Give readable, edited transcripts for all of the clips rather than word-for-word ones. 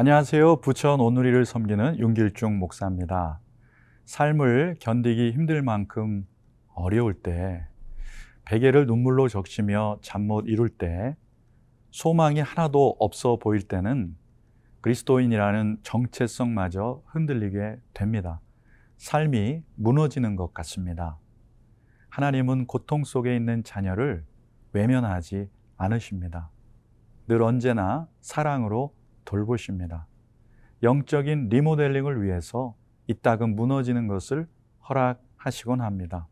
안녕하세요. 부천 온누리를 섬기는 윤길중 목사입니다. 삶을 견디기 힘들 만큼 어려울 때, 베개를 눈물로 적시며 잠 못 이룰 때, 소망이 하나도 없어 보일 때는 그리스도인이라는 정체성마저 흔들리게 됩니다. 삶이 무너지는 것 같습니다. 하나님은 고통 속에 있는 자녀를 외면하지 않으십니다. 늘 언제나 사랑으로 돌보십니다. 영적인 리모델링을 위해서 이따금 무너지는 것을 허락하시곤 합니다.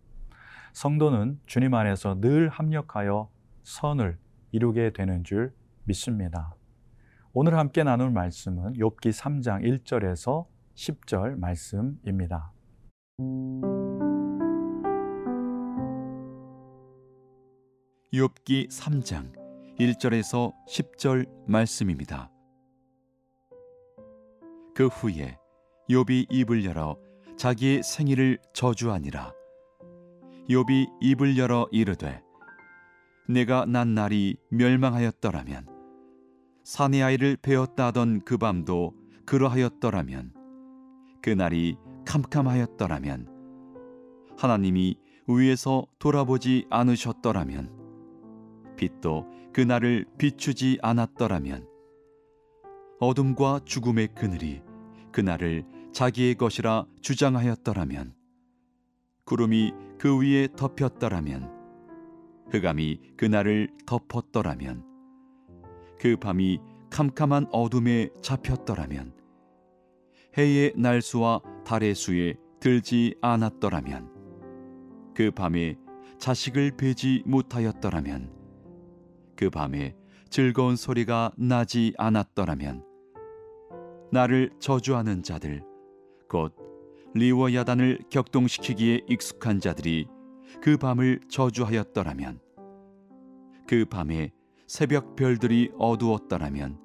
성도는 주님 안에서 늘 합력하여 선을 이루게 되는 줄 믿습니다. 오늘 함께 나눌 말씀은 욥기 3장 1절에서 10절 말씀입니다. 욥기 3장 1절에서 10절 말씀입니다. 그 후에 욥이 입을 열어 자기의 생일을 저주하니라. 욥이 입을 열어 이르되, 내가 난 날이 멸망하였더라면, 사내 아이를 베었다 하던 그 밤도 그러하였더라면, 그 날이 캄캄하였더라면, 하나님이 위에서 돌아보지 않으셨더라면, 빛도 그 날을 비추지 않았더라면, 어둠과 죽음의 그늘이 그 날을 자기의 것이라 주장하였더라면, 구름이 그 위에 덮였더라면, 흑암이 그 날을 덮었더라면, 그 밤이 캄캄한 어둠에 잡혔더라면, 해의 날수와 달의 수에 들지 않았더라면, 그 밤에 자식을 베지 못하였더라면, 그 밤에 즐거운 소리가 나지 않았더라면, 나를 저주하는 자들, 곧 리워야단을 격동시키기에 익숙한 자들이 그 밤을 저주하였더라면, 그 밤에 새벽 별들이 어두웠더라면,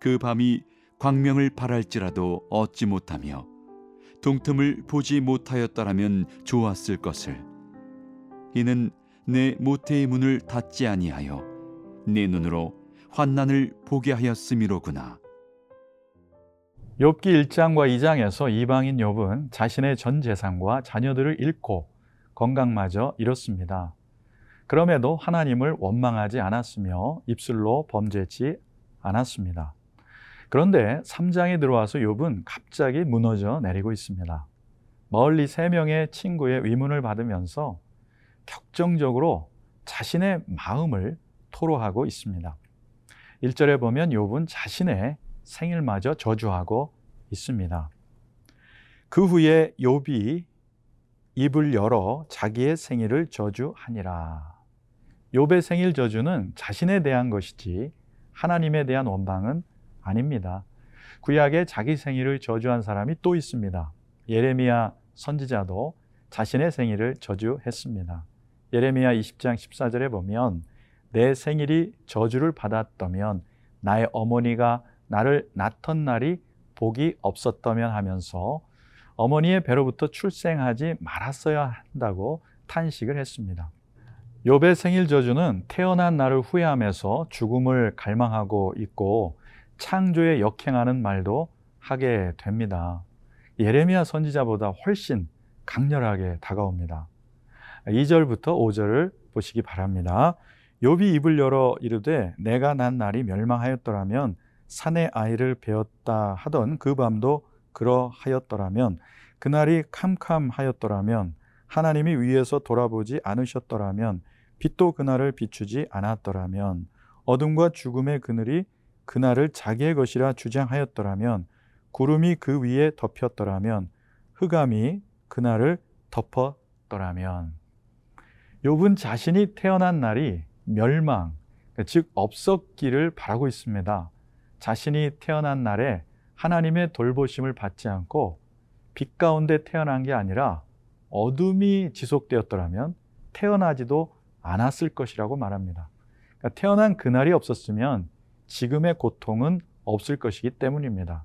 그 밤이 광명을 바랄지라도 얻지 못하며 동틈을 보지 못하였더라면 좋았을 것을. 이는 내 모태의 문을 닫지 아니하여 내 눈으로 환난을 보게 하였음이로구나. 욥기 1장과 2장에서 이방인 욥은 자신의 전 재산과 자녀들을 잃고 건강마저 잃었습니다. 그럼에도 하나님을 원망하지 않았으며 입술로 범죄치 않았습니다. 그런데 3장에 들어와서 욥은 갑자기 무너져 내리고 있습니다. 멀리 3명의 친구의 위문을 받으면서 격정적으로 자신의 마음을 토로하고 있습니다. 1절에 보면 욥은 자신의 생일마저 저주하고 있습니다. 그 후에 욥이 입을 열어 자기의 생일을 저주하니라. 욥의 생일 저주는 자신에 대한 것이지 하나님에 대한 원망은 아닙니다. 구약에 자기 생일을 저주한 사람이 또 있습니다. 예레미야 선지자도 자신의 생일을 저주했습니다. 예레미야 20장 14절에 보면, 내 생일이 저주를 받았다면, 나의 어머니가 나를 낳던 날이 복이 없었다면 하면서 어머니의 배로부터 출생하지 말았어야 한다고 탄식을 했습니다. 욥의 생일 저주는 태어난 날을 후회하면서 죽음을 갈망하고 있고 창조에 역행하는 말도 하게 됩니다. 예레미야 선지자보다 훨씬 강렬하게 다가옵니다. 2절부터 5절을 보시기 바랍니다. 욥이 입을 열어 이르되, 내가 난 날이 멸망하였더라면, 사내 아이를 베었다 하던 그 밤도 그러하였더라면, 그날이 캄캄하였더라면, 하나님이 위에서 돌아보지 않으셨더라면, 빛도 그날을 비추지 않았더라면, 어둠과 죽음의 그늘이 그날을 자기의 것이라 주장하였더라면, 구름이 그 위에 덮였더라면, 흑암이 그날을 덮었더라면. 욥은 자신이 태어난 날이 멸망, 즉 없었기를 바라고 있습니다. 자신이 태어난 날에 하나님의 돌보심을 받지 않고 빛 가운데 태어난 게 아니라 어둠이 지속되었더라면 태어나지도 않았을 것이라고 말합니다. 그러니까 태어난 그날이 없었으면 지금의 고통은 없을 것이기 때문입니다.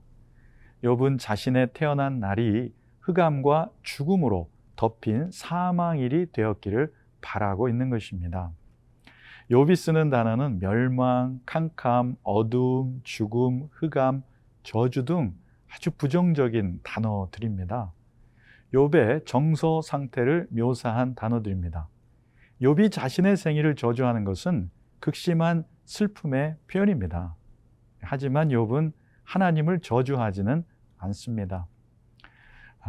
욥은 자신의 태어난 날이 흑암과 죽음으로 덮인 사망일이 되었기를 바라고 있는 것입니다. 욥이 쓰는 단어는 멸망, 캄캄, 어둠, 죽음, 흑암, 저주 등 아주 부정적인 단어들입니다. 욥의 정서 상태를 묘사한 단어들입니다. 욥이 자신의 생일을 저주하는 것은 극심한 슬픔의 표현입니다. 하지만 욥은 하나님을 저주하지는 않습니다.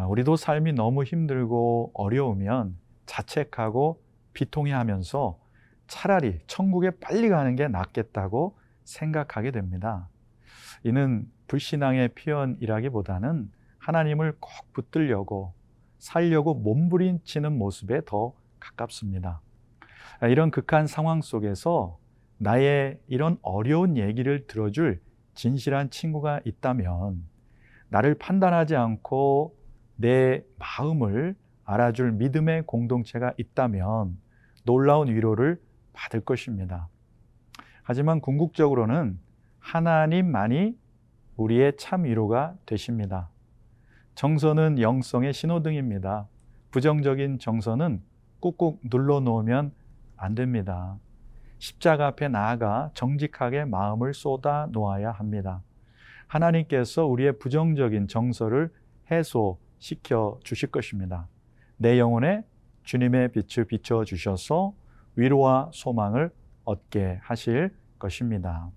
우리도 삶이 너무 힘들고 어려우면 자책하고 비통해하면서 차라리 천국에 빨리 가는 게 낫겠다고 생각하게 됩니다. 이는 불신앙의 표현이라기보다는 하나님을 꼭 붙들려고 살려고 몸부림치는 모습에 더 가깝습니다. 이런 극한 상황 속에서 나의 이런 어려운 얘기를 들어줄 진실한 친구가 있다면, 나를 판단하지 않고 내 마음을 알아줄 믿음의 공동체가 있다면 놀라운 위로를 받을 것입니다. 하지만 궁극적으로는 하나님만이 우리의 참 위로가 되십니다. 정서는 영성의 신호등입니다. 부정적인 정서는 꾹꾹 눌러놓으면 안 됩니다. 십자가 앞에 나아가 정직하게 마음을 쏟아 놓아야 합니다. 하나님께서 우리의 부정적인 정서를 해소시켜 주실 것입니다. 내 영혼에 주님의 빛을 비춰주셔서 위로와 소망을 얻게 하실 것입니다.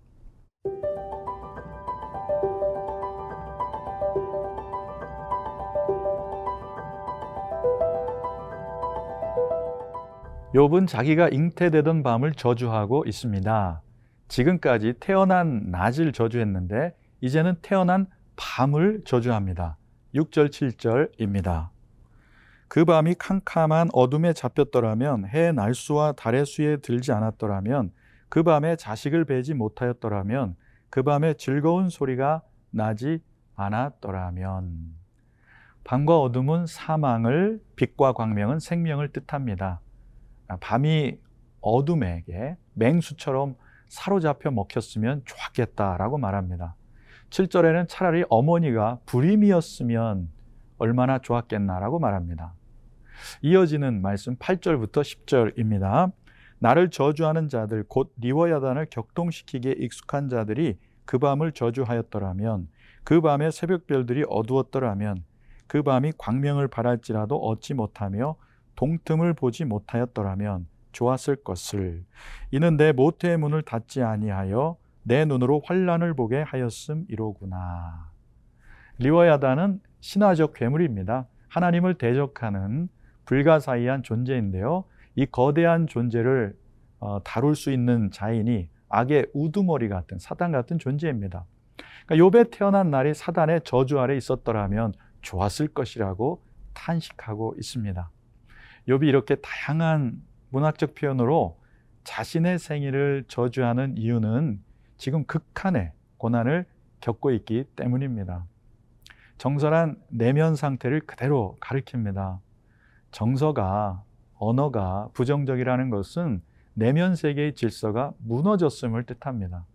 욥은 자기가 잉태되던 밤을 저주하고 있습니다. 지금까지 태어난 낮을 저주했는데 이제는 태어난 밤을 저주합니다. 6절, 7절입니다. 그 밤이 캄캄한 어둠에 잡혔더라면, 해의 날수와 달의 수에 들지 않았더라면, 그 밤에 자식을 베지 못하였더라면, 그 밤에 즐거운 소리가 나지 않았더라면. 밤과 어둠은 사망을, 빛과 광명은 생명을 뜻합니다. 밤이 어둠에게 맹수처럼 사로잡혀 먹혔으면 좋았겠다라고 말합니다. 7절에는 차라리 어머니가 불임이었으면 얼마나 좋았겠나라고 말합니다. 이어지는 말씀 8절부터 10절입니다. 나를 저주하는 자들 곧 리와야단을 격동시키기에 익숙한 자들이 그 밤을 저주하였더라면, 그 밤에 새벽별들이 어두웠더라면, 그 밤이 광명을 바랄지라도 얻지 못하며 동틈을 보지 못하였더라면 좋았을 것을. 이는 내 모태의 문을 닫지 아니하여 내 눈으로 환란을 보게 하였음이로구나. 리와야단은 신화적 괴물입니다. 하나님을 대적하는 불가사의한 존재인데요, 이 거대한 존재를 다룰 수 있는 자인이 악의 우두머리 같은 사단 같은 존재입니다. 그러니까 욥의 태어난 날이 사단의 저주 아래 있었더라면 좋았을 것이라고 탄식하고 있습니다. 욥이 이렇게 다양한 문학적 표현으로 자신의 생일을 저주하는 이유는 지금 극한의 고난을 겪고 있기 때문입니다. 정서란 내면 상태를 그대로 가리킵니다. 정서가, 언어가 부정적이라는 것은 내면 세계의 질서가 무너졌음을 뜻합니다.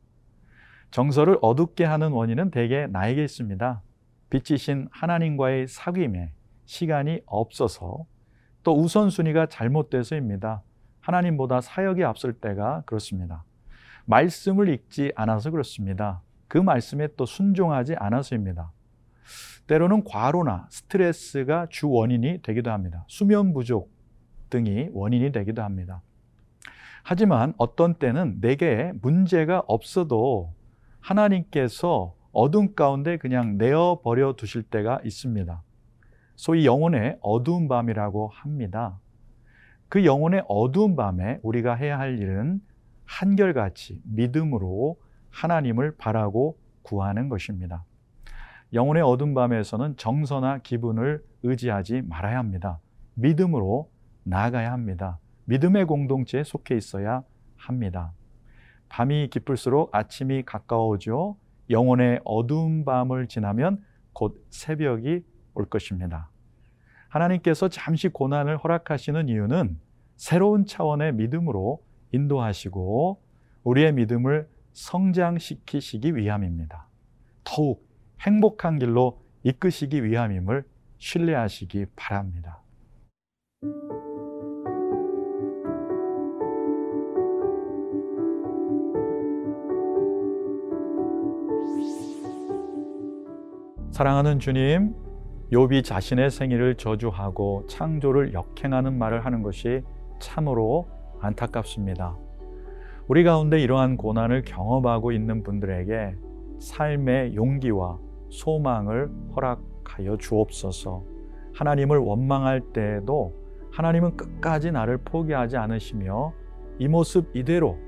정서를 어둡게 하는 원인은 대개 나에게 있습니다. 빛이신 하나님과의 사귐에 시간이 없어서, 또 우선순위가 잘못돼서입니다. 하나님보다 사역이 앞설 때가 그렇습니다. 말씀을 읽지 않아서 그렇습니다. 그 말씀에 또 순종하지 않아서입니다. 때로는 과로나 스트레스가 주 원인이 되기도 합니다. 수면 부족 등이 원인이 되기도 합니다. 하지만 어떤 때는 내게 문제가 없어도 하나님께서 어둠 가운데 그냥 내어버려 두실 때가 있습니다. 소위 영혼의 어두운 밤이라고 합니다. 그 영혼의 어두운 밤에 우리가 해야 할 일은 한결같이 믿음으로 하나님을 바라고 구하는 것입니다. 영혼의 어두운 밤에서는 정서나 기분을 의지하지 말아야 합니다. 믿음으로 나아가야 합니다. 믿음의 공동체에 속해 있어야 합니다. 밤이 깊을수록 아침이 가까워오죠. 영혼의 어두운 밤을 지나면 곧 새벽이 올 것입니다. 하나님께서 잠시 고난을 허락하시는 이유는 새로운 차원의 믿음으로 인도하시고 우리의 믿음을 성장시키시기 위함입니다. 더욱 행복한 길로 이끄시기 위함임을 신뢰하시기 바랍니다. 사랑하는 주님, 욥이 자신의 생애를 저주하고 창조를 역행하는 말을 하는 것이 참으로 안타깝습니다. 우리 가운데 이러한 고난을 경험하고 있는 분들에게 삶의 용기와 소망을 허락하여 주옵소서. 하나님을 원망할 때에도 하나님은 끝까지 나를 포기하지 않으시며 이 모습 이대로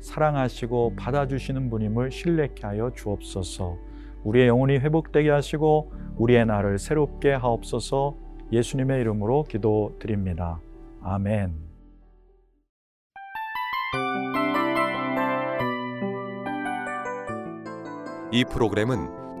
사랑하시고 받아주시는 분임을 신뢰케 하여 주옵소서. 우리의 영혼이 회복되게 하시고 우리의 날을 새롭게 하옵소서. 예수님의 이름으로 기도드립니다. 아멘. 이 프로그램은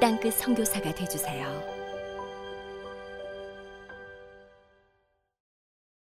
땅끝 선교사가 되어주세요.